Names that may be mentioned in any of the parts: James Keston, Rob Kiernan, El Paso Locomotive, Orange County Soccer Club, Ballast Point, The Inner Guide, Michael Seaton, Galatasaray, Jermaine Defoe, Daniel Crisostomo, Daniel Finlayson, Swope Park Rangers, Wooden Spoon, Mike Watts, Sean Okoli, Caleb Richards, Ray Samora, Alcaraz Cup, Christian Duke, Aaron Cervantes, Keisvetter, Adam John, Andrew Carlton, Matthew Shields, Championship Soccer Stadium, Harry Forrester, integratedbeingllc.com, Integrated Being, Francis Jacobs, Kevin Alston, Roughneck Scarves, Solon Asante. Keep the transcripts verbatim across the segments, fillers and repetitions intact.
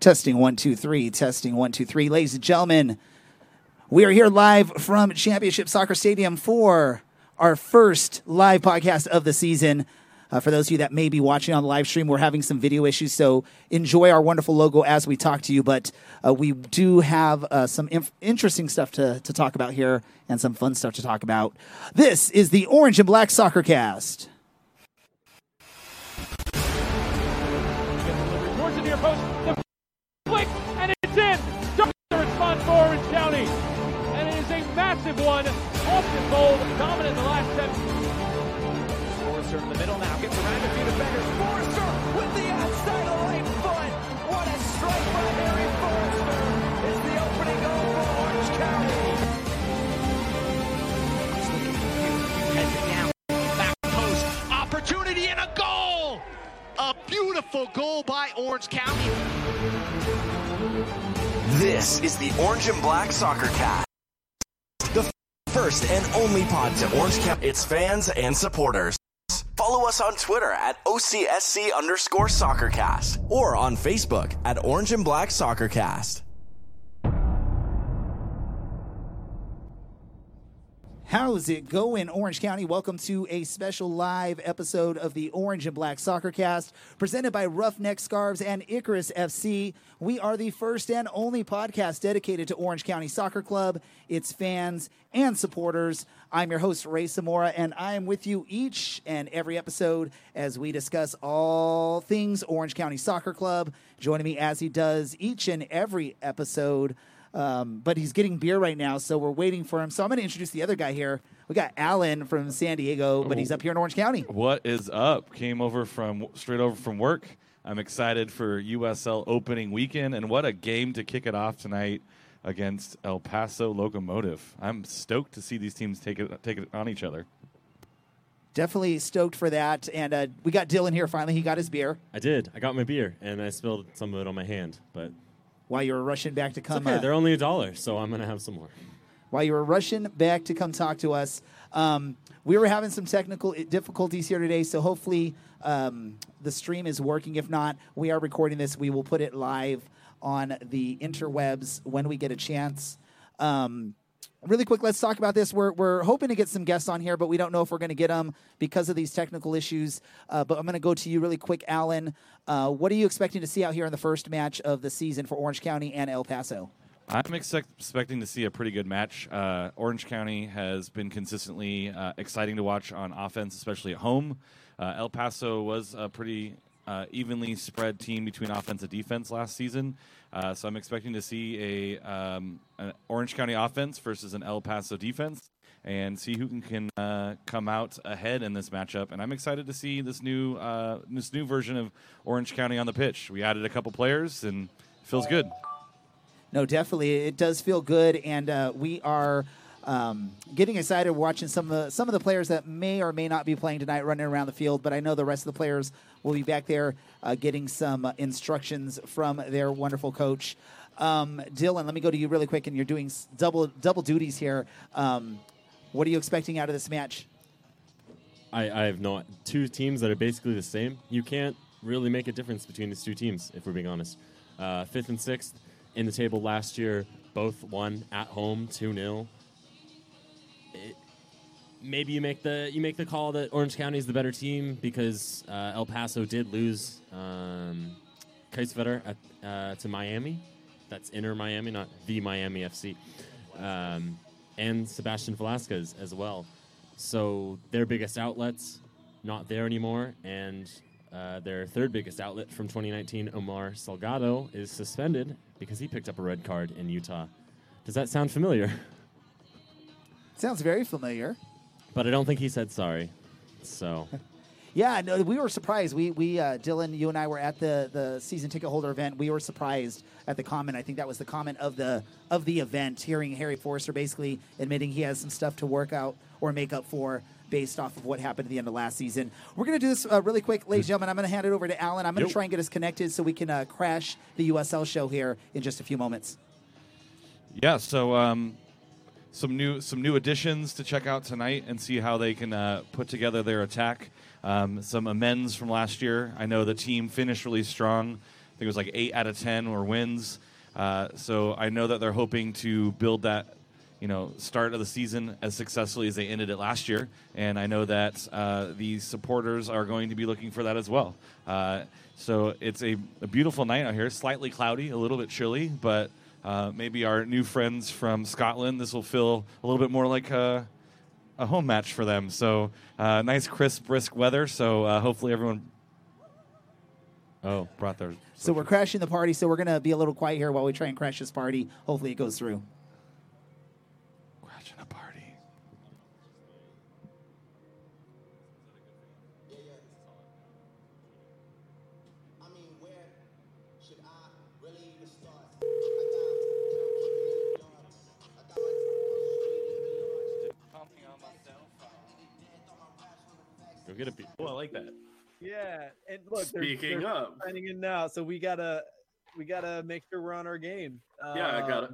Testing one, two, three. Testing one, two, three. Ladies and gentlemen, we are here live from Championship Soccer Stadium for our first live podcast of the season. Uh, for those of you that may be watching on the live stream, we're having some video issues, so enjoy our wonderful logo as we talk to you. But uh, we do have uh, some inf- interesting stuff to, to talk about here and some fun stuff to talk about. This is the Orange and Black SoccerCast. Massive one, off the goal, dominant the last seven. Forrester in the middle now, gets around a few defenders. Forrester with the outside right foot. What a strike by Harry Forrester. It's the opening goal for Orange County. He's looking confused, heads it down, back post, opportunity and a goal! A beautiful goal by Orange County. This is the Orange and Black SoccerCast. First and only pod to Orange County, its fans and supporters. Follow us on Twitter at O C S C underscore SoccerCast or on Facebook at Orange and Black SoccerCast. How's it going, Orange County? Welcome to a special live episode of the Orange and Black SoccerCast, presented by Roughneck Scarves and Icarus F C. We are the first and only podcast dedicated to Orange County Soccer Club, its fans, and supporters. I'm your host, Ray Samora, and I am with you each and every episode as we discuss all things Orange County Soccer Club. Joining me as he does each and every episode. Um, but he's getting beer right now, so we're waiting for him. So I'm going to introduce the other guy here. We got Alan from San Diego, but he's up here in Orange County. What is up? Came over from straight over from work. I'm excited for U S L opening weekend, and what a game to kick it off tonight against El Paso Locomotive. I'm stoked to see these teams take it take it on each other. Definitely stoked for that, and uh, we got Dylan here finally. He got his beer. I did. I got my beer, and I spilled some of it on my hand, but... While you were rushing back to come... It's okay. Uh, they're only a dollar, so I'm going to have some more. While you were rushing back to come talk to us, um, we were having some technical difficulties here today, so hopefully um, the stream is working. If not, we are recording this. We will put it live on the interwebs when we get a chance. Um, really quick, let's talk about this. We're, we're hoping to get some guests on here, but we don't know if we're going to get them because of these technical issues. Uh, but I'm going to go to you really quick, Alan. Uh, what are you expecting to see out here in the first match of the season for Orange County and El Paso? I'm ex- expecting to see a pretty good match. Uh, Orange County has been consistently uh, exciting to watch on offense, especially at home. Uh, El Paso was a pretty uh, evenly spread team between offense and defense last season. Uh, so I'm expecting to see a um, an Orange County offense versus an El Paso defense and see who can, can uh, come out ahead in this matchup. And I'm excited to see this new uh, this new version of Orange County on the pitch. We added a couple players, and it feels good. No, definitely. It does feel good, and uh, we are um, getting excited watching some of, the, some of the players that may or may not be playing tonight running around the field, but I know the rest of the players will be back there uh, getting some instructions from their wonderful coach. Um, Dylan, let me go to you really quick, and you're doing double double duties here. Um What are you expecting out of this match? I, I have not. Two teams that are basically the same. You can't really make a difference between these two teams, if we're being honest. Uh, fifth and sixth in the table last year, both won at home, two nil. It, maybe you make the you make the call that Orange County is the better team because uh, El Paso did lose um, Keisvetter at, uh, to Miami. That's inner Miami, not the Miami F C. Um And Sebastian Velasquez as well. So their biggest outlet's not there anymore. And uh, their third biggest outlet from twenty nineteen, Omar Salgado, is suspended because he picked up a red card in Utah. Does that sound familiar? Sounds very familiar. But I don't think he said sorry. So... Yeah, no, we were surprised. We, we uh, Dylan, you and I were at the, the season ticket holder event. We were surprised at the comment. I think that was the comment of the of the event, hearing Harry Forrester basically admitting he has some stuff to work out or make up for based off of what happened at the end of last season. We're going to do this uh, really quick. Ladies and gentlemen, I'm going to hand it over to Alan. I'm going to yep. try and get us connected so we can uh, crash the U S L show here in just a few moments. Yeah, so... Um Some new some new additions to check out tonight and see how they can uh, put together their attack. Um, some amends from last year. I know the team finished really strong, think it was like eight out of ten were wins. Uh, so I know that they're hoping to build that, you know, start of the season as successfully as they ended it last year. And I know that uh, the supporters are going to be looking for that as well. Uh, so it's a, a beautiful night out here, slightly cloudy, a little bit chilly, but uh, maybe our new friends from Scotland, this will feel a little bit more like a, a home match for them. So uh, nice, crisp, brisk weather. So uh, hopefully everyone... Oh, brought their... Switches. So we're crashing the party, so we're going to be a little quiet here while we try and crash this party. Hopefully it goes through. Crashing a party. Go get a beat. Oh, I like that. Yeah, and look, speaking they're, they're of signing in now, so we gotta we gotta make sure we're on our game. Yeah, um, I got it.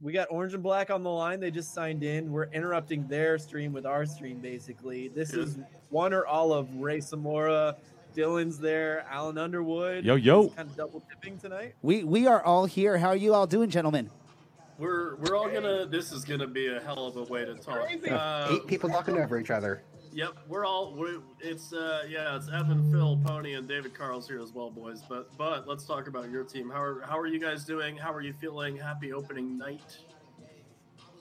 We got Orange and Black on the line. They just signed in. We're interrupting their stream with our stream, basically. This yeah. is one or all of Ray Samora, Dylan's there, Alan Underwood. Yo yo, it's kind of double dipping tonight. We we are all here. How are you all doing, gentlemen? We're we're all gonna. This is gonna be a hell of a way to talk. Uh, Eight people talking over each other. Yep, we're all we're, it's uh yeah it's Evan, Phil, Pony, and David Carl's here as well, boys. But but let's talk about your team. How are how are you guys doing? How are you feeling? Happy opening night.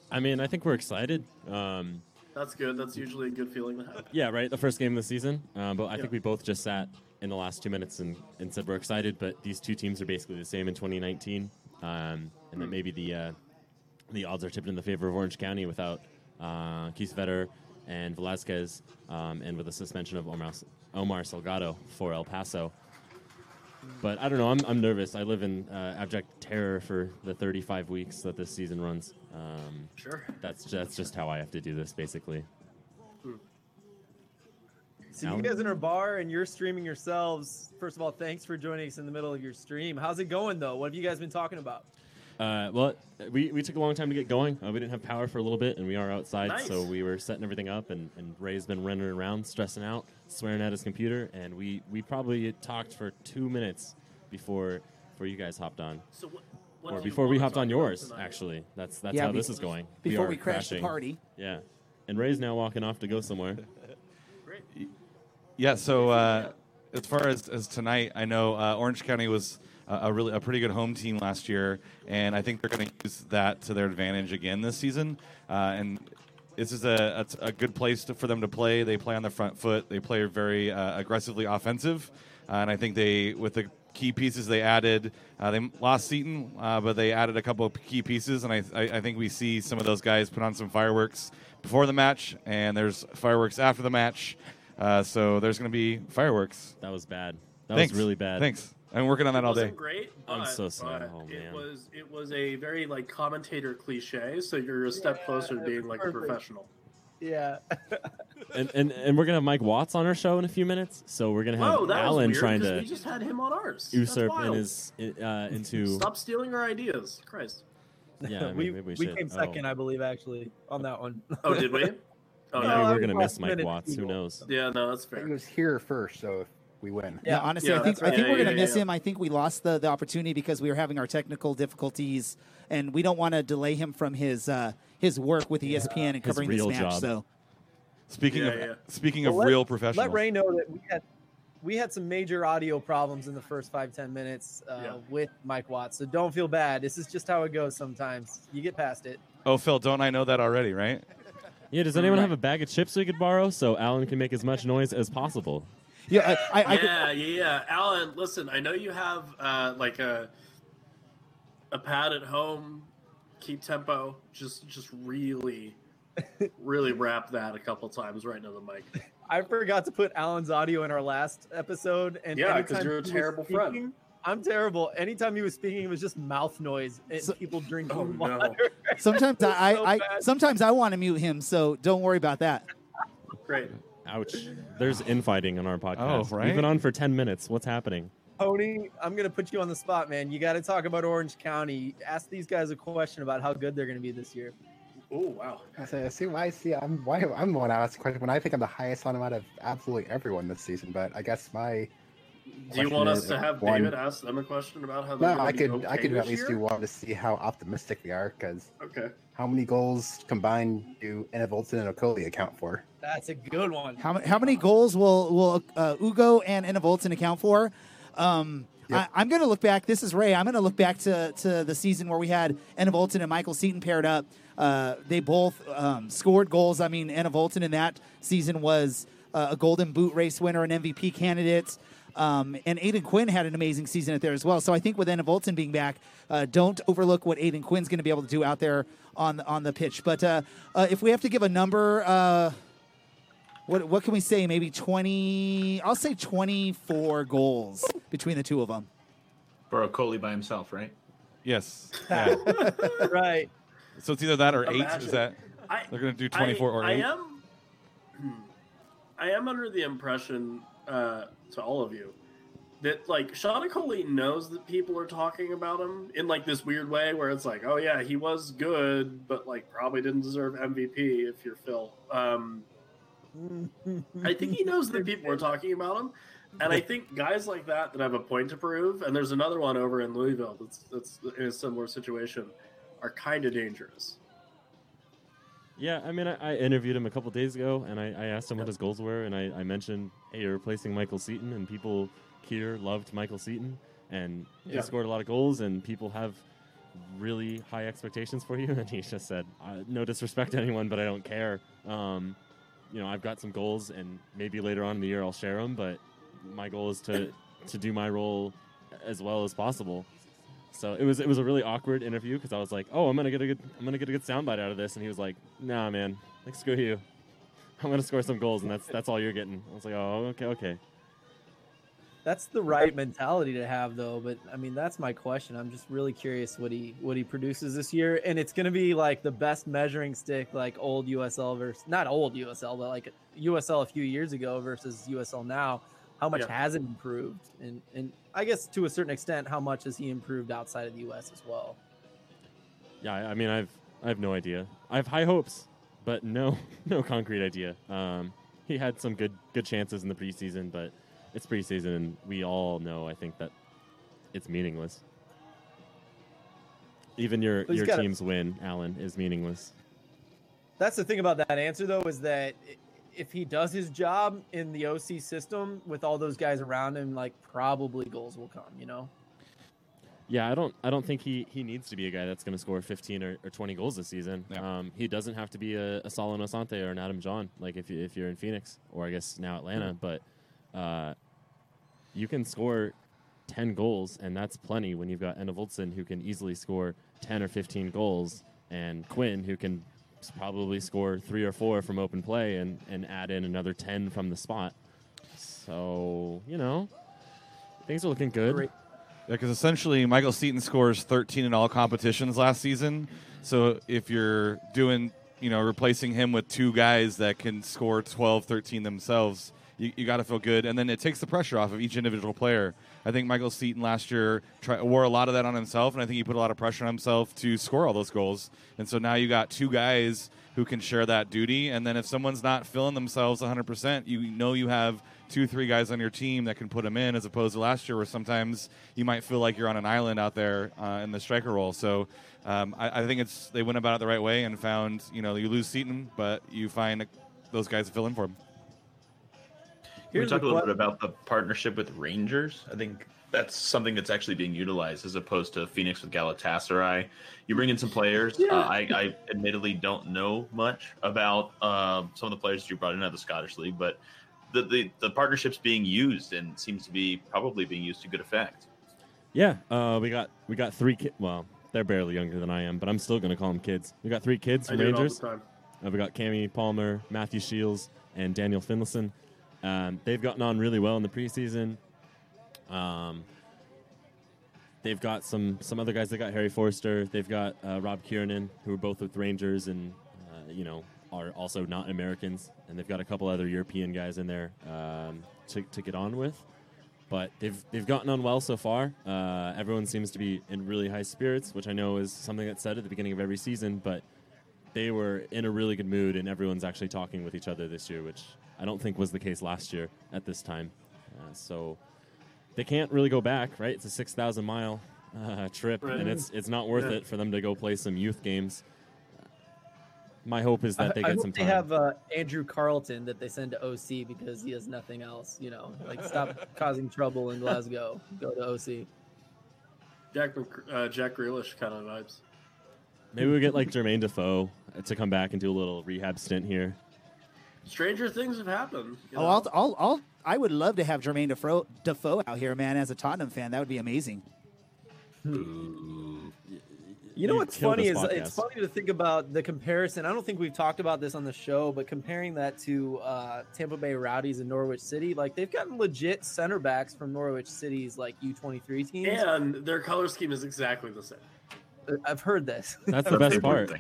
I mean, I think we're excited. Um, That's good. That's usually a good feeling to have. Yeah, right. The first game of the season. Uh, but I yeah. think we both just sat in the last two minutes and, and said we're excited. But these two teams are basically the same in twenty nineteen, um, and mm. then maybe the uh, the odds are tipped in the favor of Orange County without uh, Keisvetter and Velasquez, um, and with the suspension of Omar, Omar Salgado for El Paso. But I don't know, I'm I'm nervous. I live in uh, abject terror for the thirty-five weeks that this season runs. Um, sure. That's just, that's just how I have to do this, basically. Hmm. So Alan? You guys in our bar, and you're streaming yourselves. First of all, thanks for joining us in the middle of your stream. How's it going, though? What have you guys been talking about? Uh, well, we, we took a long time to get going. Uh, we didn't have power for a little bit, and we are outside, nice. So we were setting everything up, and, and Ray's been running around, stressing out, swearing at his computer, and we, we probably talked for two minutes before before you guys hopped on. So what, what or before we hopped on yours, actually. That's that's yeah, how be, this is going. Before we, we crashed the party. Yeah. And Ray's now walking off to go somewhere. Great. Yeah, so uh, as far as, as tonight, I know uh, Orange County was... a really a pretty good home team last year, and I think they're going to use that to their advantage again this season. Uh, and this is a, a, a good place to, for them to play. They play on the front foot. They play very uh, aggressively offensive, uh, and I think they, with the key pieces they added, uh, they lost Seaton, uh, but they added a couple of key pieces, and I, I, I think we see some of those guys put on some fireworks before the match, and there's fireworks after the match. Uh, so there's going to be fireworks. That was bad. That Thanks. was really bad. Thanks. I'm working on that all day. It wasn't great, but, I'm so sorry. But oh, man. It was it was a very like commentator cliche. So you're a step yeah, closer to being like perfect. a professional. Yeah. and, and and we're gonna have Mike Watts on our show in a few minutes. So we're gonna have Whoa, Alan weird, trying to. We just had him on ours. Usurp in his uh, into. Stop stealing our ideas, Christ. Yeah, I mean, we maybe we, we came second, oh. I believe, actually, on that one. Oh, did we? Oh, yeah, no, we're gonna miss Mike Watts. Who knows? Yeah, no, that's fair. He was here first, so. If we win. Yeah, no, honestly, yeah, I think right. I think yeah, we're yeah, gonna yeah, miss yeah. him. I think we lost the, the opportunity because we were having our technical difficulties, and we don't want to delay him from his uh, his work with E S P N yeah. and covering this match. Job. So, speaking yeah, of yeah. speaking well, of let, real professionals, let Ray know that we had we had some major audio problems in the first five ten minutes uh, yeah. with Mike Watts. So don't feel bad. This is just how it goes sometimes. You get past it. Oh, Phil, don't I know that already? Right? Yeah. Does anyone have a bag of chips we could borrow so Alan can make as much noise as possible? Yeah, I, I, yeah, I, I, yeah, yeah. Alan, listen, I know you have uh, like a a pad at home. Keep tempo. Just, just really, really wrap that a couple times right into the mic. I forgot to put Alan's audio in our last episode, and yeah, because you're a terrible speaking, friend. I'm terrible. Anytime he was speaking, it was just mouth noise and so, people drinking oh, water. No. Sometimes I, so I sometimes I want to mute him, so don't worry about that. Great. Ouch. There's infighting on our podcast. Oh, right? We've been on for ten minutes. What's happening? Pony, I'm going to put you on the spot, man. You got to talk about Orange County. Ask these guys a question about how good they're going to be this year. Oh, wow. I say, see, why, see, I'm, why, I'm the one asking the question when I think I'm the highest on them out of absolutely everyone this season, but I guess my Do you want us to have one, David ask them a question about how? No, I could. Okay I could at least year? do one to see how optimistic they are, because okay, how many goals combined do Enevoldsen and Okoli account for? That's a good one. How, how many goals will will uh, Ugo and Enevoldsen account for? Um, yep. I, I'm going to look back. This is Ray. I'm going to look back to to the season where we had Enevoldsen and Michael Seaton paired up. Uh, they both um, scored goals. I mean, Enevoldsen in that season was uh, a Golden Boot race winner, an M V P candidate. Um, and Aiden Quinn had an amazing season out there as well. So I think with Enevoldsen being back, uh, don't overlook what Aiden Quinn's going to be able to do out there on on the pitch. But uh, uh, if we have to give a number, uh, what what can we say? Maybe twenty. I'll say twenty-four goals between the two of them. For Okoli by himself, right? Yes. Yeah. Right. So it's either that or Imagine. eight. Is that I, they're going to do twenty-four I, or I eight? I am. I am under the impression. Uh, to all of you, that like Sean Okoli knows that people are talking about him in like this weird way where it's like, oh yeah, he was good, but like probably didn't deserve M V P if you're Phil. Um, I think he knows that people are talking about him, and I think guys like that that have a point to prove. And there's another one over in Louisville that's that's in a similar situation, are kind of dangerous. Yeah, I mean, I, I interviewed him a couple days ago, and I, I asked him what his goals were, and I, I mentioned, hey, you're replacing Michael Seaton, and people here loved Michael Seaton, and yeah. he scored a lot of goals, and people have really high expectations for you, and he just said, no disrespect to anyone, but I don't care. Um, you know, I've got some goals, and maybe later on in the year I'll share them, but my goal is to, to do my role as well as possible. So it was it was a really awkward interview because I was like, oh, I'm gonna get a good I'm gonna get a good soundbite out of this, and he was like, nah, man, like screw you, I'm gonna score some goals, and that's that's all you're getting. I was like, oh, okay, okay. That's the right mentality to have, though. But I mean, that's my question. I'm just really curious what he what he produces this year, and it's gonna be like the best measuring stick, like old U S L versus not old U S L, but like U S L a few years ago versus U S L now. How much yeah. has it improved? And and I guess to a certain extent, how much has he improved outside of the U S as well? Yeah, I mean, I've I have no idea. I have high hopes, but no no concrete idea. Um, he had some good good chances in the preseason, but it's preseason, and we all know, I think, that it's meaningless. Even your, your gotta, team's win, Alan, is meaningless. That's the thing about that answer, though, is that... It, if he does his job in the O C system with all those guys around him, like probably goals will come, you know? Yeah. I don't, I don't think he, he needs to be a guy that's going to score fifteen or, or twenty goals this season. Yeah. Um, he doesn't have to be a, a Solon Asante or an Adam John. Like if you, if you're in Phoenix or I guess now Atlanta, mm-hmm. but, uh, you can score ten goals, and that's plenty when you've got Enevoldsen, who can easily score ten or fifteen goals, and Quinn, who can probably score three or four from open play and, and add in another ten from the spot. So, you know, things are looking good. Yeah, because essentially Michael Seaton scores thirteen in all competitions last season. So if you're doing, you know, replacing him with two guys that can score twelve, thirteen themselves, you, you got to feel good. And then it takes the pressure off of each individual player. I think Michael Seaton last year try, wore a lot of that on himself, and I think he put a lot of pressure on himself to score all those goals. And so now you got two guys who can share that duty, and then if someone's not filling themselves one hundred percent, you know you have two, three guys on your team that can put them in, as opposed to last year where sometimes you might feel like you're on an island out there uh, in the striker role. So um, I, I think it's they went about it the right way and found, you know, you lose Seaton, but you find those guys to fill in for him. Can we talk a little bit about the partnership with Rangers? I think that's something that's actually being utilized as opposed to Phoenix with Galatasaray. You bring in some players. Yeah. Uh, I, I admittedly don't know much about uh, some of the players that you brought in out of the Scottish League, but the, the, the partnership's being used and seems to be probably being used to good effect. Yeah, uh, we got we got three kids. Well, they're barely younger than I am, but I'm still going to call them kids. We got three kids from Rangers. Uh, we got Cammy Palmer, Matthew Shields, and Daniel Finlayson. Um, they've gotten on really well in the preseason. Um, they've got some some other guys. They got Harry Forrester. They've got uh, Rob Kiernan, who are both with Rangers and, uh, you know, are also not Americans. And they've got a couple other European guys in there um, to to get on with. But they've they've gotten on well so far. Uh, everyone seems to be in really high spirits, which I know is something that's said at the beginning of every season. But they were in a really good mood, and everyone's actually talking with each other this year, which I don't think was the case last year at this time. Uh, so they can't really go back, right? It's a six thousand mile uh, trip, right. and it's it's not worth yeah. it for them to go play some youth games. My hope is that I, they get I hope some time. They have uh, Andrew Carlton that they send to O C because he has nothing else. You know, like stop causing trouble in Glasgow. Go to O C. Jack uh, Jack Grealish kind of vibes. Maybe we get like Jermaine Defoe to come back and do a little rehab stint here. Stranger things have happened. You know? Oh, I'll, I'll, I'll, I would love to have Jermaine Defoe, Defoe out here, man. As a Tottenham fan, that would be amazing. Ooh. You know what's funny is it's funny to think about the comparison. I don't think we've talked about this on the show, but comparing that to uh, Tampa Bay Rowdies and Norwich City, like they've gotten legit center backs from Norwich City's like U twenty-three teams, and their color scheme is exactly the same. I've heard this. That's the best part.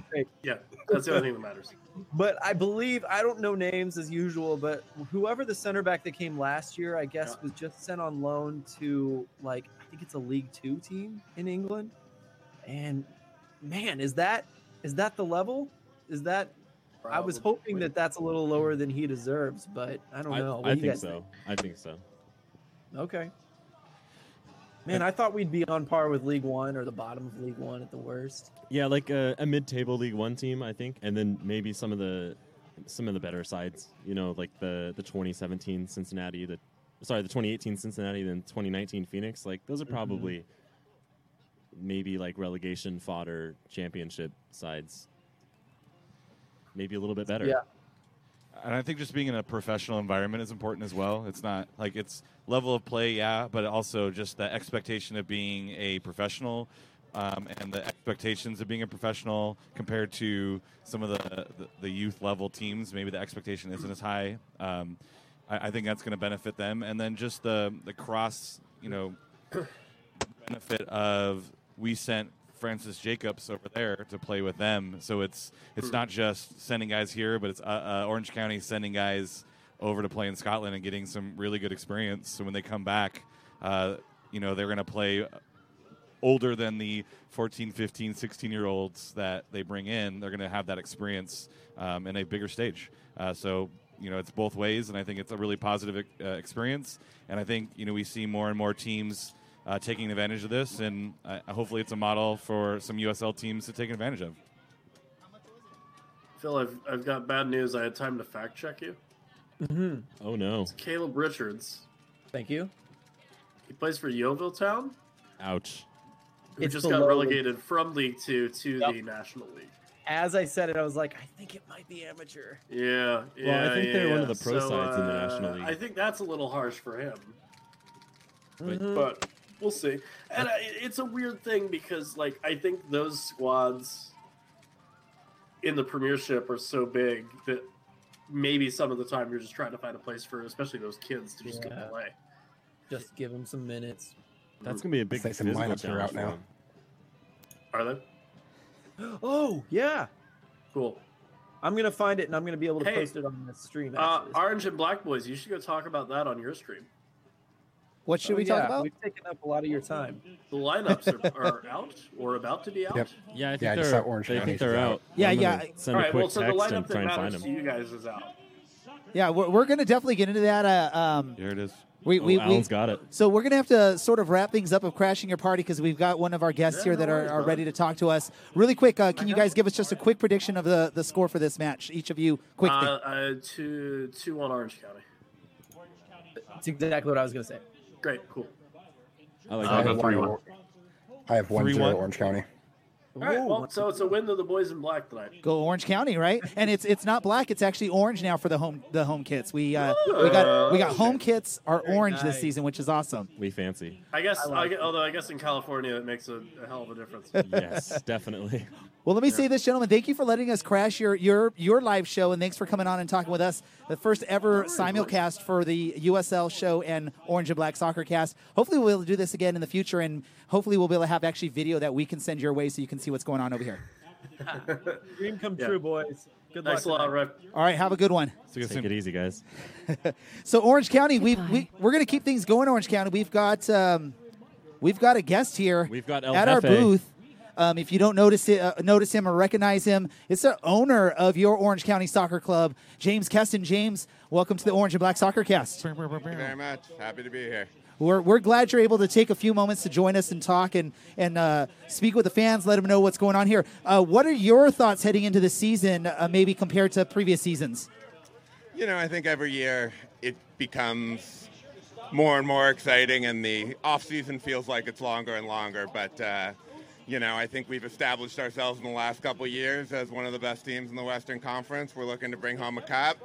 Yeah, that's the only thing that matters. But I believe, I don't know names as usual, but whoever the center back that came last year, I guess, yeah. was just sent on loan to, like, I think it's a League Two team in England. And, man, is that is that the level? Is that – I was hoping that that's a little lower than he deserves, but I don't know. I, I do think so. Think? I think so. Okay. Man, I thought we'd be on par with League One or the bottom of League One at the worst. Yeah, like a, a mid-table League One team, I think, and then maybe some of the some of the better sides. You know, like the, the twenty seventeen Cincinnati, the sorry, the twenty eighteen Cincinnati, then twenty nineteen Phoenix. Like those are probably mm-hmm. maybe like relegation fodder championship sides. Maybe a little bit better. Yeah. And I think just being in a professional environment is important as well. It's not like it's level of play, yeah, but also just the expectation of being a professional um, and the expectations of being a professional compared to some of the, the, the youth level teams. Maybe the expectation isn't as high. Um, I, I think that's going to benefit them. And then just the, the cross, you know, benefit of we sent Francis Jacobs over there to play with them, so it's it's not just sending guys here, but it's uh, uh, Orange County sending guys over to play in Scotland and getting some really good experience. So when they come back, uh, you know, they're going to play older than the fourteen, fifteen, sixteen year olds that they bring in. They're going to have that experience um, in a bigger stage. Uh, so you know, it's both ways, and I think it's a really positive uh, experience. And I think you know we see more and more teams. Uh, taking advantage of this, and uh, hopefully it's a model for some U S L teams to take advantage of. Phil, I've I've got bad news. I had time to fact check you. Mm-hmm. Oh no! It's Caleb Richards. Thank you. He plays for Yeovil Town. Ouch! Who it's just got relegated league. From League Two to yep. the National League. As I said it, I was like, I think it might be amateur. Yeah, yeah. Well, I think yeah, they're yeah. one of the pro so, sides uh, in the National League. I think that's a little harsh for him. Mm-hmm. But. but We'll see. And it's a weird thing because, like, I think those squads in the Premiership are so big that maybe some of the time you're just trying to find a place for, especially those kids, to just yeah. go play. Just give them some minutes. That's going to be a big thing. Some lineups are out now. Are they? Oh, yeah. Cool. I'm going to find it, and I'm going to be able to hey, post it on the stream. Uh, Orange and Black Boys, you should go talk about that on your stream. What should oh, we yeah. talk about? We've taken up a lot of your time. The lineups are, are out or about to be out. Yep. Yeah, I think yeah, they're, I Orange they think they're out. out. Yeah, I'm yeah. All right, well, so the lineup that matters to you guys is out. Yeah, we're, we're going to definitely get into that. Uh, um, Here it is. We, we, oh, Alan's we, got it. So we're going to have to sort of wrap things up of Crashing Your Party because we've got one of our guests yeah, here that are, are ready to talk to us. Really quick, uh, can you guys give us just a quick prediction of the, the score for this match? Each of you, quick thing. Uh, uh, two, two on Orange County. That's exactly what I was going to say. Great, cool. I like that. I have three one. I have one zero Orange County. All right, well, so it's a win to the boys in black tonight. Go Orange County, right? And it's it's not black; it's actually orange now for the home the home kits. We uh, we got we got home kits are orange this season, which is awesome. We fancy. I guess, I I, although I guess in California it makes a, a hell of a difference. Yes, definitely. Well, let me yeah. say this, gentlemen. Thank you for letting us crash your your your live show, and thanks for coming on and talking with us. The first ever simulcast for the U S L show and Orange and Black SoccerCast. Hopefully, we'll do this again in the future, and hopefully, we'll be able to have actually video that we can send your way so you can see what's going on over here. Dream come yeah. true, boys. Good Thanks luck. Thanks a lot, Rep. All right, have a good one. So take soon. It easy, guys. So Orange County, we we we're going to keep things going. Orange County, we've got um, we've got a guest here. We've got El at Hefe. Our booth. Um, if you don't notice it, uh, notice him or recognize him, it's the owner of your Orange County Soccer Club, James Keston. James, welcome to the Orange and Black SoccerCast. Thank you very much. Happy to be here. we're we're glad you're able to take a few moments to join us and talk and and uh, speak with the fans, let them know what's going on here. Uh, what are your thoughts heading into the season, uh, maybe compared to previous seasons? You know, I think every year it becomes more and more exciting, and the off season feels like it's longer and longer. But uh, you know, I think we've established ourselves in the last couple of years as one of the best teams in the Western Conference. We're looking to bring home a cup.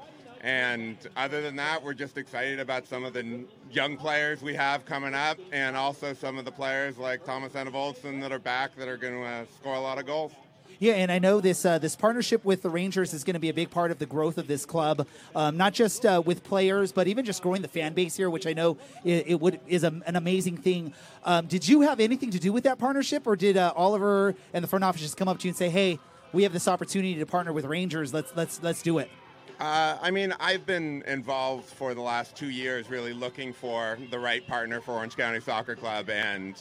And other than that, we're just excited about some of the young players we have coming up, and also some of the players like Thomas Enevoldsen that are back that are going to uh, score a lot of goals. Yeah, and I know this uh, this partnership with the Rangers is going to be a big part of the growth of this club, um, not just uh, with players, but even just growing the fan base here, which I know it, it would is a, an amazing thing. Um, did you have anything to do with that partnership, or did uh, Oliver and the front office just come up to you and say, "Hey, we have this opportunity to partner with Rangers. Let's let's let's do it"? Uh, I mean, I've been involved for the last two years really looking for the right partner for Orange County Soccer Club, and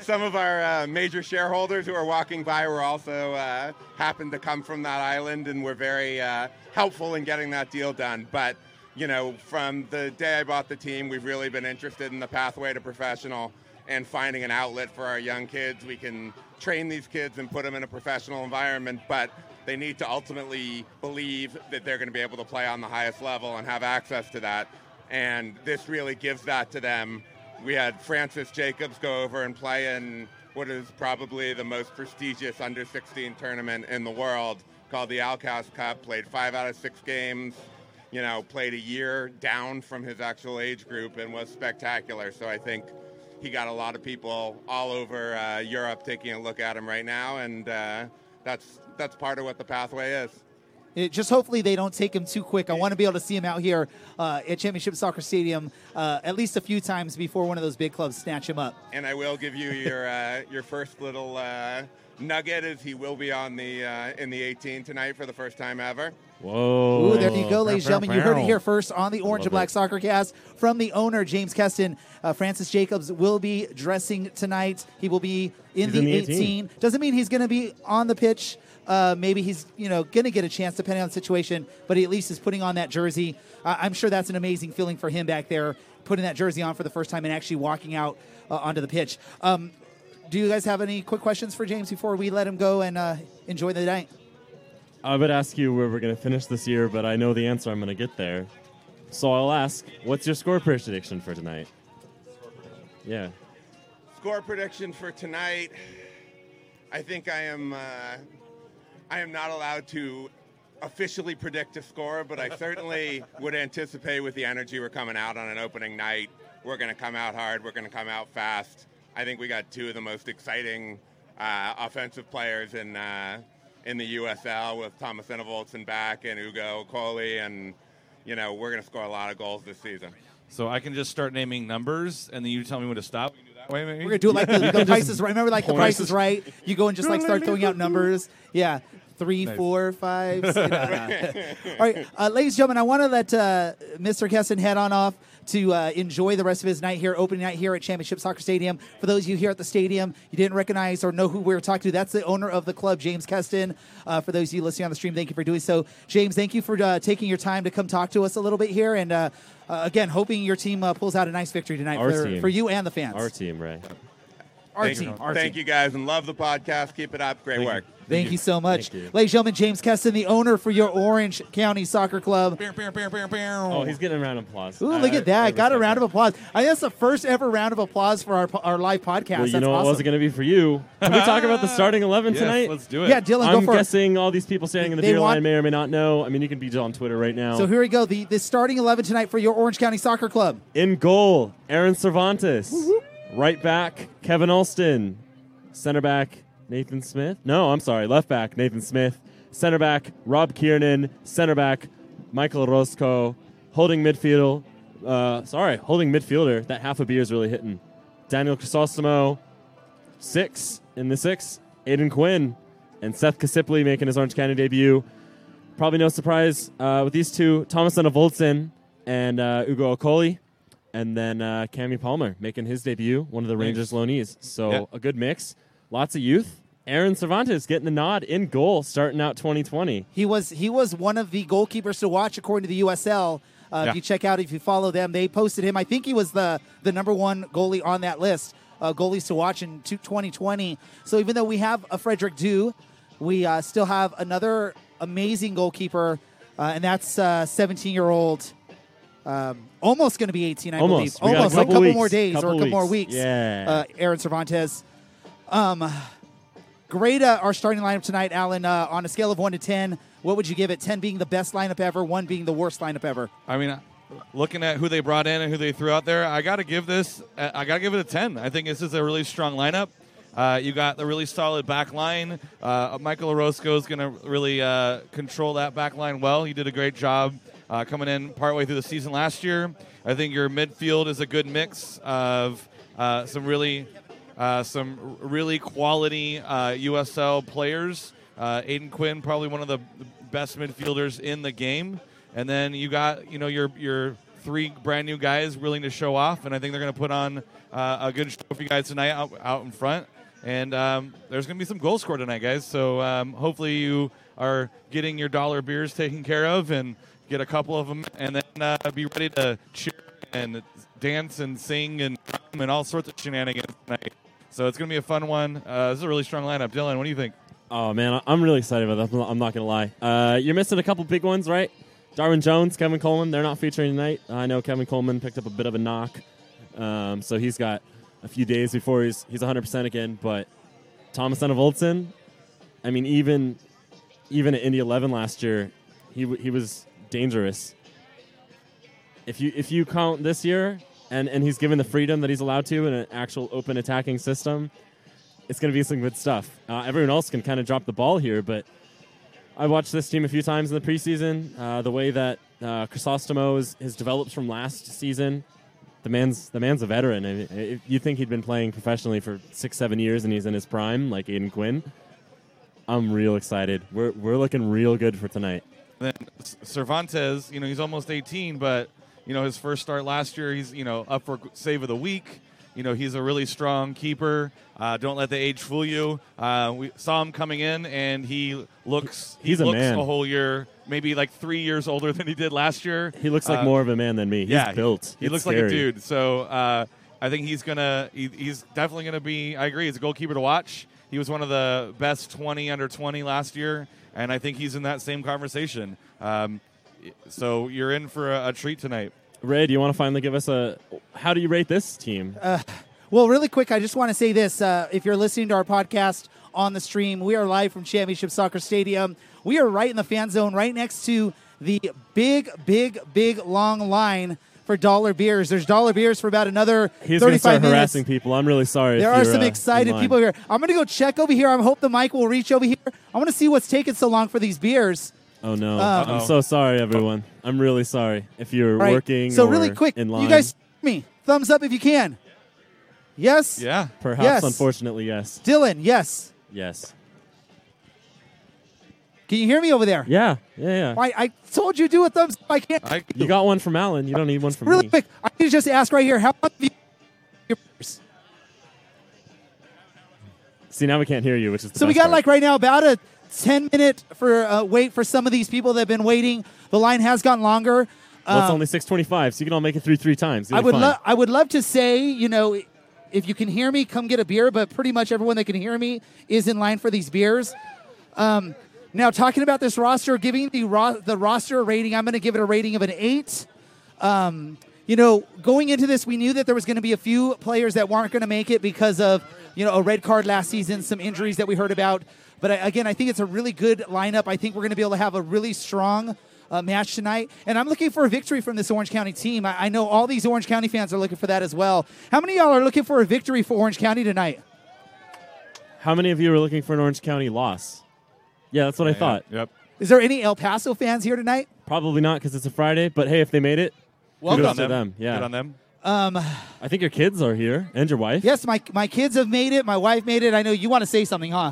some of our uh, major shareholders who are walking by were also uh, happened to come from that island and were very uh, helpful in getting that deal done. But, you know, from the day I bought the team, we've really been interested in the pathway to professional and finding an outlet for our young kids. We can train these kids and put them in a professional environment, but they need to ultimately believe that they're going to be able to play on the highest level and have access to that. And this really gives that to them. We had Francis Jacobs go over and play in what is probably the most prestigious under sixteen tournament in the world, called the Alcaraz Cup, played five out of six games, you know, played a year down from his actual age group, and was spectacular. So I think he got a lot of people all over uh, Europe taking a look at him right now. And uh, that's... that's part of what the pathway is. It just hopefully they don't take him too quick. I want to be able to see him out here uh, at Championship Soccer Stadium uh, at least a few times before one of those big clubs snatch him up. And I will give you your uh, your first little uh, nugget is he will be on the uh, in the eighteen tonight for the first time ever. Whoa. Ooh, there you go, ladies and gentlemen. You heard it here first on the Orange and Black SoccerCast from the owner, James Keston. Uh, Francis Jacobs will be dressing tonight. He will be in the, in the eighteen. Doesn't mean he's going to be on the pitch. Uh, maybe he's, you know, going to get a chance depending on the situation, but he at least is putting on that jersey. Uh, I'm sure that's an amazing feeling for him back there, putting that jersey on for the first time and actually walking out uh, onto the pitch. Um, do you guys have any quick questions for James before we let him go and uh, enjoy the night? I would ask you where we're going to finish this year, but I know the answer I'm going to get there. So I'll ask, what's your score prediction for tonight? Yeah. Score prediction for tonight, I think I am... Uh, I am not allowed to officially predict a score, but I certainly would anticipate with the energy we're coming out on an opening night, we're going to come out hard, we're going to come out fast. I think we got two of the most exciting uh, offensive players in uh, in the U S L with Thomas Enevoldsen back and Ugo Okoli, and you know we're going to score a lot of goals this season. So I can just start naming numbers, and then you tell me when to stop. Wait, we're going to do it like the, the Price is Right. Remember, like, the Price is Right? You go and just, like, start throwing out numbers. Yeah. Three, nice. Four, five. Six, nah, nah. All right. Uh, ladies and gentlemen, I want to let uh, Mister Keston head on off to uh, enjoy the rest of his night here, opening night here at Championship Soccer Stadium. For those of you here at the stadium, you didn't recognize or know who we were talking to, that's the owner of the club, James Keston. Uh, for those of you listening on the stream, thank you for doing so. James, thank you for uh, taking your time to come talk to us a little bit here. And, uh, uh, again, hoping your team uh, pulls out a nice victory tonight for, for you and the fans. Our team, right. Our thank team. You, our thank team. You guys, and love the podcast. Keep it up. Great thank work. You. Thank, thank you. you so much. You. Ladies and gentlemen, James Keston, the owner for your Orange County Soccer Club. Bear, bear, bear, bear, bear. Oh, he's getting a round of applause. Ooh, uh, look at that. I Got a round of applause. I think that's the first ever round of applause for our our live podcast. Well, you that's know awesome. What was it going to be for you? Can we talk about the starting eleven yes, tonight? Let's do it. Yeah, Dylan, I'm go for guessing it. All these people standing in the they beer want... line may or may not know. I mean, you can be on Twitter right now. So here we go. The, the starting eleven tonight for your Orange County Soccer Club. In goal, Aaron Cervantes. Woo-hoo. Right back, Kevin Alston. Center back, Nathan Smith. No, I'm sorry. Left back, Nathan Smith. Center back, Rob Kiernan. Center back, Michael Roscoe. Holding midfield. Uh, sorry, holding midfielder. That half a beer is really hitting. Daniel Crisostomo. Six in the six. Aiden Quinn. And Seth Kasipli making his Orange County debut. Probably no surprise uh, with these two. Thomas Enevoldsen and uh, Ugo Okoli. And then uh, Cammy Palmer making his debut, one of the Rangers loanees. So yeah. A good mix. Lots of youth. Aaron Cervantes getting the nod in goal starting out twenty twenty. He was he was one of the goalkeepers to watch according to the U S L. Uh, yeah. If you check out, if you follow them, they posted him. I think he was the, the number one goalie on that list, uh, goalies to watch in twenty twenty. So even though we have a Frederick Du, we uh, still have another amazing goalkeeper, uh, and that's uh, seventeen-year-old, um, almost going to be eighteen, I almost. believe. We almost, a couple, like a couple more days couple or a couple weeks. more weeks. Yeah. Uh, Aaron Cervantes. Um, great, uh, our starting lineup tonight, Alan. Uh, on a scale of one to ten, what would you give it? ten being the best lineup ever, one being the worst lineup ever. I mean, looking at who they brought in and who they threw out there, I got to give this, I got to give it a ten. I think this is a really strong lineup. Uh, you got the really solid back line. Uh, Michael Roscoe is going to really uh, control that back line well. He did a great job uh, coming in partway through the season last year. I think your midfield is a good mix of uh, some really uh, some really quality uh, U S L players. Uh, Aiden Quinn, probably one of the best midfielders in the game. And then you got, you know, your your three brand new guys willing to show off, and I think they're going to put on uh, a good show for you guys tonight out, out in front. And um, there's going to be some goals scored tonight, guys. So um, hopefully you are getting your dollar beers taken care of and get a couple of them, and then uh, be ready to cheer and dance and sing and drum and all sorts of shenanigans tonight. So it's going to be a fun one. Uh, this is a really strong lineup. Dylan, what do you think? Oh, man, I'm really excited about that. I'm not going to lie. Uh, you're missing a couple big ones, right? Darwin Jones, Kevin Coleman, they're not featuring tonight. I know Kevin Coleman picked up a bit of a knock, um, so he's got a few days before he's he's one hundred percent again. But Thomas Enevoldsen, I mean, even even at Indy eleven last year, he w- he was dangerous. If you if you count this year, and, and he's given the freedom that he's allowed to in an actual open attacking system, it's going to be some good stuff. Uh, everyone else can kind of drop the ball here, but I watched this team a few times in the preseason. Uh, the way that uh, Crisostomo is, has developed from last season, the man's the man's a veteran. I mean, if you think he'd been playing professionally for six, seven years, and he's in his prime, like Aiden Quinn. I'm real excited. We're we're looking real good for tonight. Then Cervantes, you know, he's almost eighteen, but you know his first start last year, he's you know up for save of the week. You know, he's a really strong keeper. Uh, don't let the age fool you. Uh, we saw him coming in, and he looks he he's looks a, man. a whole year, maybe like three years older than he did last year. He looks like um, more of a man than me. He's yeah, built. He, he looks scary. like a dude. So uh, I think he's going to he, – he's definitely going to be – I agree. He's a goalkeeper to watch. He was one of the best twenty under twenty last year, and I think he's in that same conversation. Um, so you're in for a, a treat tonight. Ray, do you want to finally give us a – how do you rate this team? Uh, well, really quick, I just want to say this. Uh, if you're listening to our podcast on the stream, we are live from Championship Soccer Stadium. We are right in the fan zone, right next to the big, big, big long line for dollar beers. There's dollar beers for about another He's thirty-five minutes. He's going to start harassing people. I'm really sorry. There are some excited people here. I'm going to go check over here. I hope the mic will reach over here. I want to see what's taking so long for these beers. Oh, no. Um, I'm so sorry, everyone. I'm really sorry if you're right. working so or really quick, in line. You guys me. Thumbs up if you can. Yes? Yeah. Perhaps, yes. Unfortunately, yes. Dylan, yes. Yes. Can you hear me over there? Yeah. Yeah, yeah. I, I told you to do a thumbs up. I can't. I, you got one from Alan. You don't need one from really me. Really quick. I need to just ask right here. How much of you See, now we can't hear you, which is the So we got part. like right now about a... ten minute for uh, wait for some of these people that have been waiting. The line has gotten longer. Um, well, it's only six twenty-five, so you can all make it through three times. You'll I would lo- I would love to say, you know, if you can hear me, come get a beer, but pretty much everyone that can hear me is in line for these beers. Um, now, talking about this roster, giving the, ro- the roster a rating, I'm going to give it a rating of an eight. Um, you know, going into this, we knew that there was going to be a few players that weren't going to make it because of, you know, a red card last season, some injuries that we heard about. But, again, I think it's a really good lineup. I think we're going to be able to have a really strong uh, match tonight. And I'm looking for a victory from this Orange County team. I, I know all these Orange County fans are looking for that as well. How many of y'all are looking for a victory for Orange County tonight? How many of you are looking for an Orange County loss? Yeah, that's what I, I thought. Am. Yep. Is there any El Paso fans here tonight? Probably not because it's a Friday. But, hey, if they made it, well, good on them. them. Yeah. Good on them. Um, I think your kids are here and your wife. Yes, my my kids have made it. My wife made it. I know you want to say something, huh?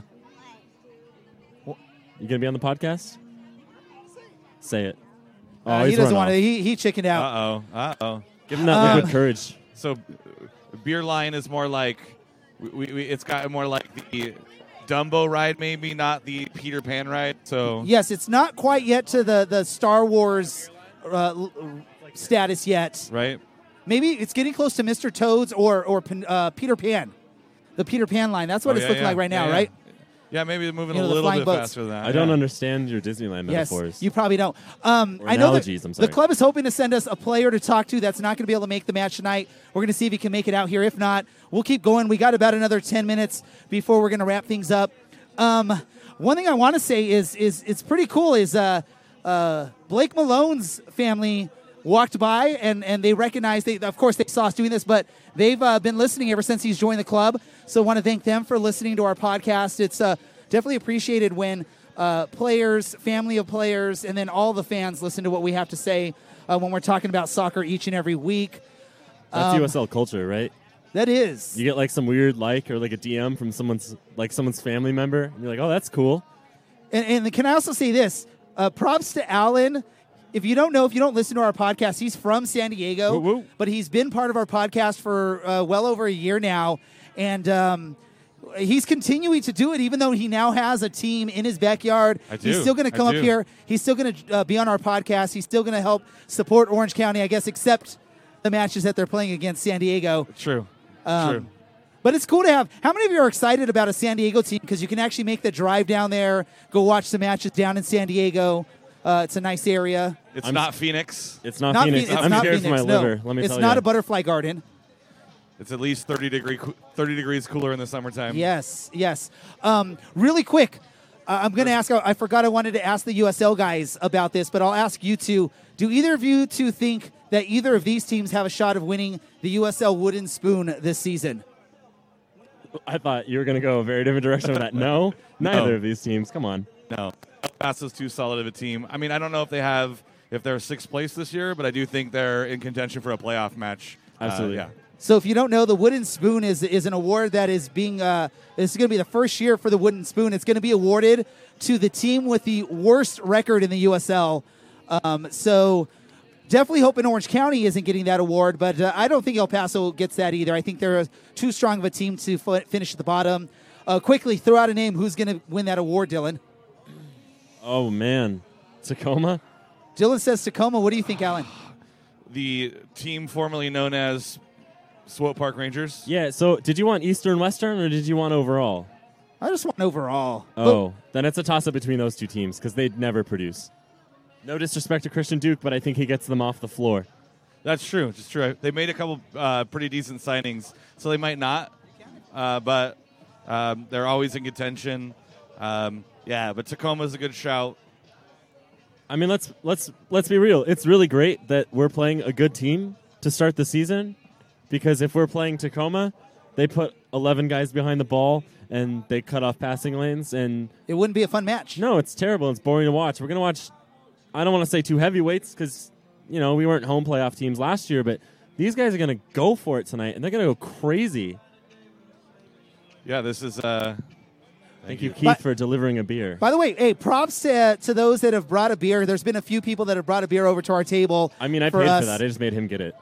You going to be on the podcast? Say it. Oh, uh, he doesn't want to. He, he chickened out. Uh-oh. Uh-oh. Give him that um, look of courage. So beer line is more like, we, we, it's got more like the Dumbo ride maybe, not the Peter Pan ride. So yes, it's not quite yet to the, the Star Wars uh, Pip status yet. Right. Maybe it's getting close to Mister Toad's or or uh, Peter Pan. The Peter Pan line. That's what oh, it's yeah, looking yeah. like right now, yeah, yeah. right? Yeah, maybe they're moving you know, a little bit boats. faster than that. I yeah. don't understand your Disneyland metaphors. Yes, you probably don't. Um, I know that I'm sorry. The club is hoping to send us a player to talk to that's not going to be able to make the match tonight. We're going to see if he can make it out here. If not, we'll keep going. We got about another ten minutes before we're going to wrap things up. Um, one thing I want to say is is it's pretty cool is uh, uh, Blake Malone's family walked by, and, and they recognized, they, of course, they saw us doing this, but they've uh, been listening ever since he's joined the club. So I want to thank them for listening to our podcast. It's uh, definitely appreciated when uh, players, family of players, and then all the fans listen to what we have to say uh, when we're talking about soccer each and every week. That's um, U S L culture, right? That is. You get like some weird like or like a D M from someone's like someone's family member, and you're like, oh, that's cool. And, and can I also say this? Uh, props to Alan. If you don't know, if you don't listen to our podcast, he's from San Diego, whoop, whoop. But he's been part of our podcast for uh, well over a year now, and um, he's continuing to do it, even though he now has a team in his backyard. I do. He's still going to come up here. He's still going to uh, be on our podcast. He's still going to help support Orange County, I guess, except the matches that they're playing against San Diego. True. Um, True. But it's cool to have. How many of you are excited about a San Diego team? Because you can actually make the drive down there, go watch the matches down in San Diego. Uh, it's a nice area. It's I'm not Phoenix. It's not, not Phoenix. Phoenix. It's I'm not scared Phoenix. for my no. liver. Let me it's tell you. It's not a butterfly garden. It's at least thirty, degree, thirty degrees cooler in the summertime. Yes, yes. Um, really quick, uh, I'm going to ask, I forgot I wanted to ask the U S L guys about this, but I'll ask you two. Do either of you two think that either of these teams have a shot of winning the U S L Wooden Spoon this season? I thought you were going to go a very different direction with that. No, neither no. of these teams. Come on. No. Passo's too solid of a team. I mean, I don't know if they have, if they're sixth place this year, but I do think they're in contention for a playoff match. Absolutely. Uh, yeah. So if you don't know, the Wooden Spoon is is an award that is being, uh, this is going to be the first year for the Wooden Spoon. It's going to be awarded to the team with the worst record in the U S L. Um, so definitely hoping Orange County isn't getting that award, but uh, I don't think El Paso gets that either. I think they're too strong of a team to f- finish at the bottom. Uh, quickly, throw out a name. Who's going to win that award, Dylan? Oh, man. Tacoma? Dylan says Tacoma. What do you think, Alan? The team formerly known as Swope Park Rangers. Yeah, so did you want Eastern Western or did you want overall? I just want overall. Oh, but then it's a toss-up between those two teams because they'd never produce. No disrespect to Christian Duke, but I think he gets them off the floor. That's true. It's true. They made a couple uh, pretty decent signings, so they might not, uh, but um, they're always in contention. Um Yeah, but Tacoma's a good shout. I mean, let's let's let's be real. It's really great that we're playing a good team to start the season, because if we're playing Tacoma, they put eleven guys behind the ball and they cut off passing lanes, and it wouldn't be a fun match. No, it's terrible. It's boring to watch. We're gonna watch. I don't want to say two heavyweights because you know we weren't home playoff teams last year, but these guys are gonna go for it tonight, and they're gonna go crazy. Yeah, this is. Uh Thank you, Keith, but, for delivering a beer. By the way, hey, props to, to those that have brought a beer. There's been a few people that have brought a beer over to our table. I mean, I for paid us. for that. I just made him get it.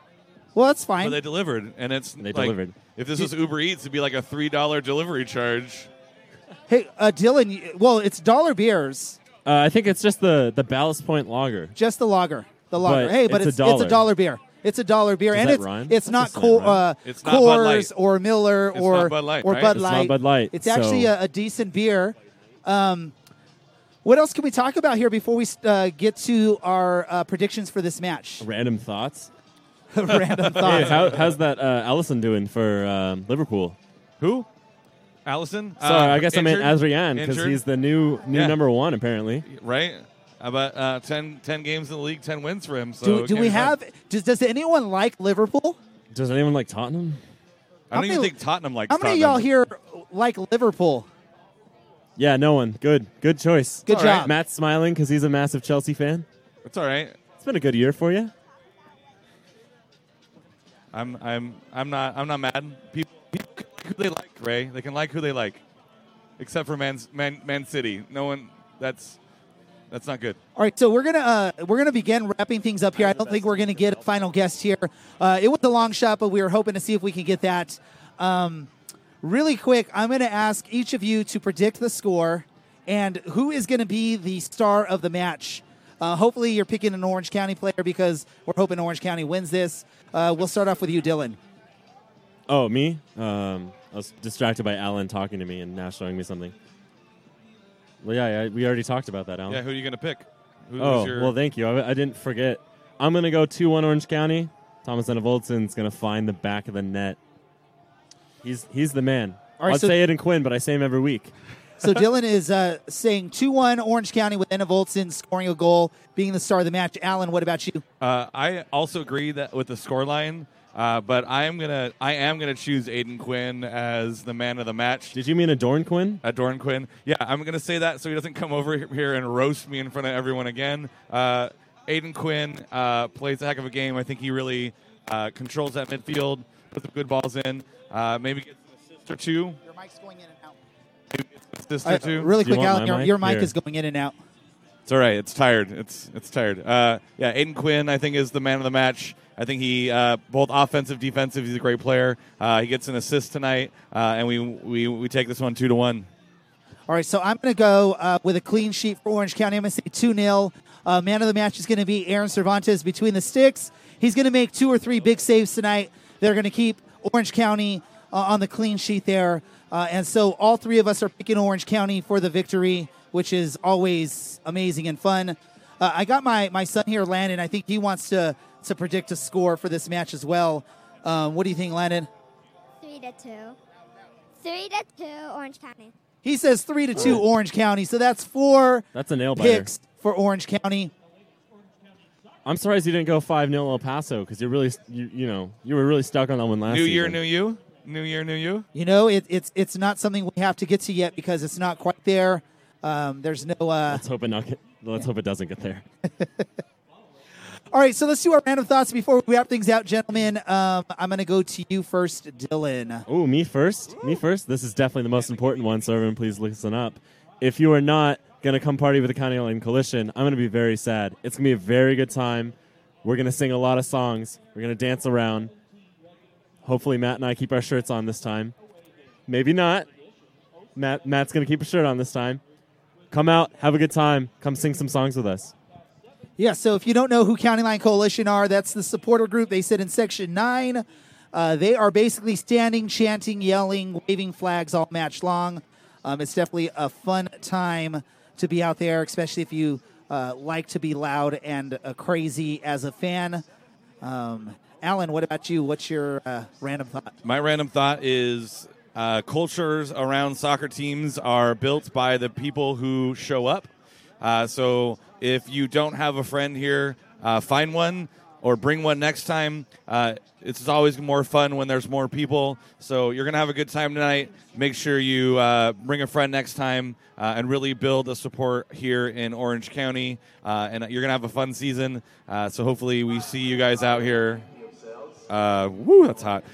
Well, that's fine. But they delivered, and it's they like, delivered. If this was Uber Eats, it'd be like a three dollars delivery charge. Hey, uh, Dylan, well, it's dollar beers. Uh, I think it's just the, the Ballast Point lager. Just the lager. The lager. But hey, but it's, it's, a it's a dollar beer. It's a dollar beer, Does and it's rhyme? it's not, co- uh, it's not Coors or Miller it's or Bud Light. Or right? Bud Light. It's, Bud Light, it's so. actually a, a decent beer. Um, what else can we talk about here before we uh, get to our uh, predictions for this match? Random thoughts. Random thoughts. Hey, how, how's that uh, Allison doing for um, Liverpool? Who? Allison? Sorry, uh, I guess injured? I meant Azrian because he's the new new yeah. number one apparently. Right. About uh, ten, ten games in the league, ten wins for him. So do, do we have? Does, does anyone like Liverpool? Does anyone like Tottenham? I don't many, even think Tottenham likes. How many Tottenham. Of y'all here like Liverpool? Yeah, no one. Good, good choice. Good job. Right. Matt's smiling because he's a massive Chelsea fan. That's all right. It's been a good year for you. I'm, I'm, I'm not, I'm not mad. People, people can like who they like, Ray. They can like who they like, except for Man's, Man, Man City. No one. That's. That's not good. All right, so we're gonna uh, we're gonna begin wrapping things up here. I don't think we're gonna get a final guest here. Uh, it was a long shot, but we were hoping to see if we could get that. Um, really quick, I'm gonna ask each of you to predict the score and who is gonna be the star of the match. Uh, hopefully you're picking an Orange County player because we're hoping Orange County wins this. Uh, we'll start off with you, Dylan. Oh, me? Um, I was distracted by Alan talking to me and now showing me something. Well, yeah, yeah we already talked about that, Alan. Yeah, who are you going to pick? Who, oh, your... well, thank you. I, I didn't forget. I'm going to go two one Orange County. Thomas Enevoldsen's going to find the back of the net. He's he's the man. Right, I'd so say Aiden Quinn, but I say him every week. So Dylan is uh, saying two one Orange County with Enevoldsen scoring a goal, being the star of the match. Alan, what about you? Uh, I also agree that with the scoreline, uh, but I am gonna I am gonna choose Aiden Quinn as the man of the match. Did you mean Adorn Quinn? Adorn Quinn. Yeah, I'm gonna say that so he doesn't come over here and roast me in front of everyone again. Uh, Aiden Quinn uh, plays a heck of a game. I think he really uh, controls that midfield, puts some good balls in. Uh, maybe gets an assist or two. Your mic's going in and out. Maybe gets an assist or two. Uh, really quick, you Alan, your, mic? your mic here. Is going in and out. It's all right. It's tired. It's it's tired. Uh, yeah, Aiden Quinn, I think, is the man of the match. I think he, uh, both offensive, defensive, he's a great player. Uh, he gets an assist tonight, uh, and we, we, we take this one two to one. All right, so I'm going to go uh, with a clean sheet for Orange County. I'm going to say two nil. Uh, man of the match is going to be Aaron Cervantes between the sticks. He's going to make two or three big saves tonight. They're going to keep Orange County uh, on the clean sheet there. Uh, and so all three of us are picking Orange County for the victory, which is always amazing and fun. Uh, I got my, my son here, Landon. I think he wants to, to predict a score for this match as well. Um, what do you think, Landon? Three to two. Three to two, Orange County. He says three to two, Orange County. So that's four that's a nail biter. Picks for Orange County. I'm surprised you didn't go five nil El Paso because you're really, you, you know, you were really stuck on that one last. New year, season. new you, new year, new you. You know, it, it's it's not something we have to get to yet because it's not quite there. Um, there's no. Uh, let's hope it not. Get, let's yeah. hope it doesn't get there. All right, so let's do our random thoughts before we wrap things out, gentlemen. Um, I'm going to go to you first, Dylan. Oh, me first? Me first? This is definitely the most important one, so everyone please listen up. If you are not going to come party with the County Line Coalition, I'm going to be very sad. It's going to be a very good time. We're going to sing a lot of songs. We're going to dance around. Hopefully Matt and I keep our shirts on this time. Maybe not. Matt Matt's going to keep a shirt on this time. Come out, have a good time. Come sing some songs with us. Yeah, so if you don't know who County Line Coalition are, that's the supporter group. They sit in Section nine. Uh, they are basically standing, chanting, yelling, waving flags all match long. Um, it's definitely a fun time to be out there, especially if you uh, like to be loud and uh, crazy as a fan. Um, Alan, what about you? What's your uh, random thought? My random thought is uh, cultures around soccer teams are built by the people who show up. Uh, so if you don't have a friend here, uh, find one or bring one next time. Uh, it's always more fun when there's more people. So you're going to have a good time tonight. Make sure you uh, bring a friend next time uh, and really build the support here in Orange County. Uh, and you're going to have a fun season. Uh, so hopefully we see you guys out here. Uh, woo, that's hot.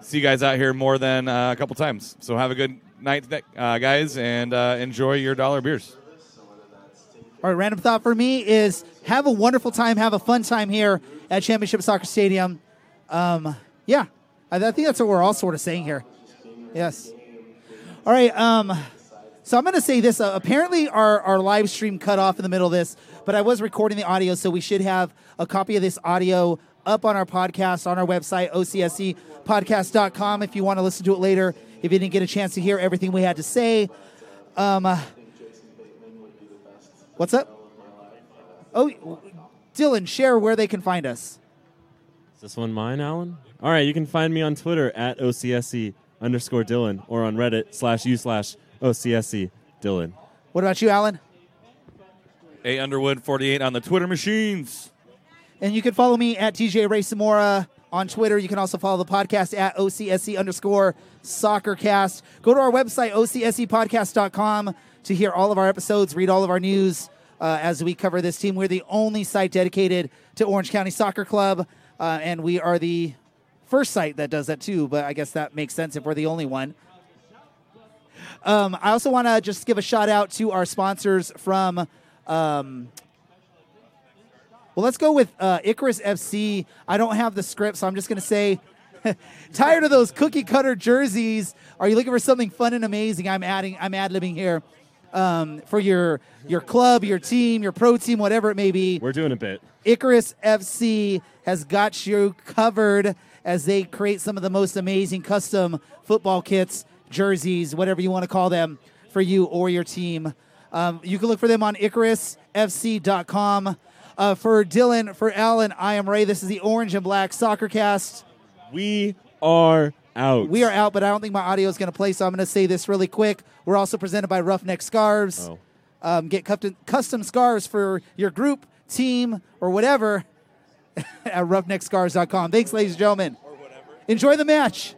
See you guys out here more than uh, a couple times. So have a good night, uh, guys, and uh, enjoy your dollar beers. All right, random thought for me is have a wonderful time, have a fun time here at Championship Soccer Stadium. Um, yeah, I, I think that's what we're all sort of saying here. Yes. All right, um, so I'm going to say this. Uh, apparently our, our live stream cut off in the middle of this, but I was recording the audio, so we should have a copy of this audio up on our podcast, on our website, O C S E podcast dot com, if you want to listen to it later, if you didn't get a chance to hear everything we had to say. Um uh, What's up? Oh, Dylan, share where they can find us. Is this one mine, Alan? All right, you can find me on Twitter at O C S E underscore Dylan or on Reddit slash U slash O C S E Dylan. What about you, Alan? A Underwood forty-eight on the Twitter machines. And you can follow me at D J Ray Samora on Twitter. You can also follow the podcast at O C S E underscore SoccerCast. Go to our website, O C S E podcast dot com. To hear all of our episodes, read all of our news uh, as we cover this team. We're the only site dedicated to Orange County Soccer Club, uh, and we are the first site that does that too, but I guess that makes sense if we're the only one. Um, I also want to just give a shout-out to our sponsors from... Um, well, let's go with uh, Icarus F C. I don't have the script, so I'm just going to say... Tired of those cookie-cutter jerseys. Are you looking for something fun and amazing? I'm adding. I'm ad-libbing here. um, for your your club, your team, your pro team, whatever it may be. We're doing a bit. Icarus F C has got you covered as they create some of the most amazing custom football kits, jerseys, whatever you want to call them, for you or your team. Um, you can look for them on Icarus F C dot com. Uh, for Dylan, for Alan, I am Ray. This is the Orange and Black SoccerCast. We are out. We are out, but I don't think my audio is going to play, so I'm going to say this really quick. We're also presented by Roughneck Scarves. Oh. Um, get custom, custom scarves for your group, team, or whatever at roughneck scarves dot com. Thanks, ladies and gentlemen. Or whatever. Enjoy the match.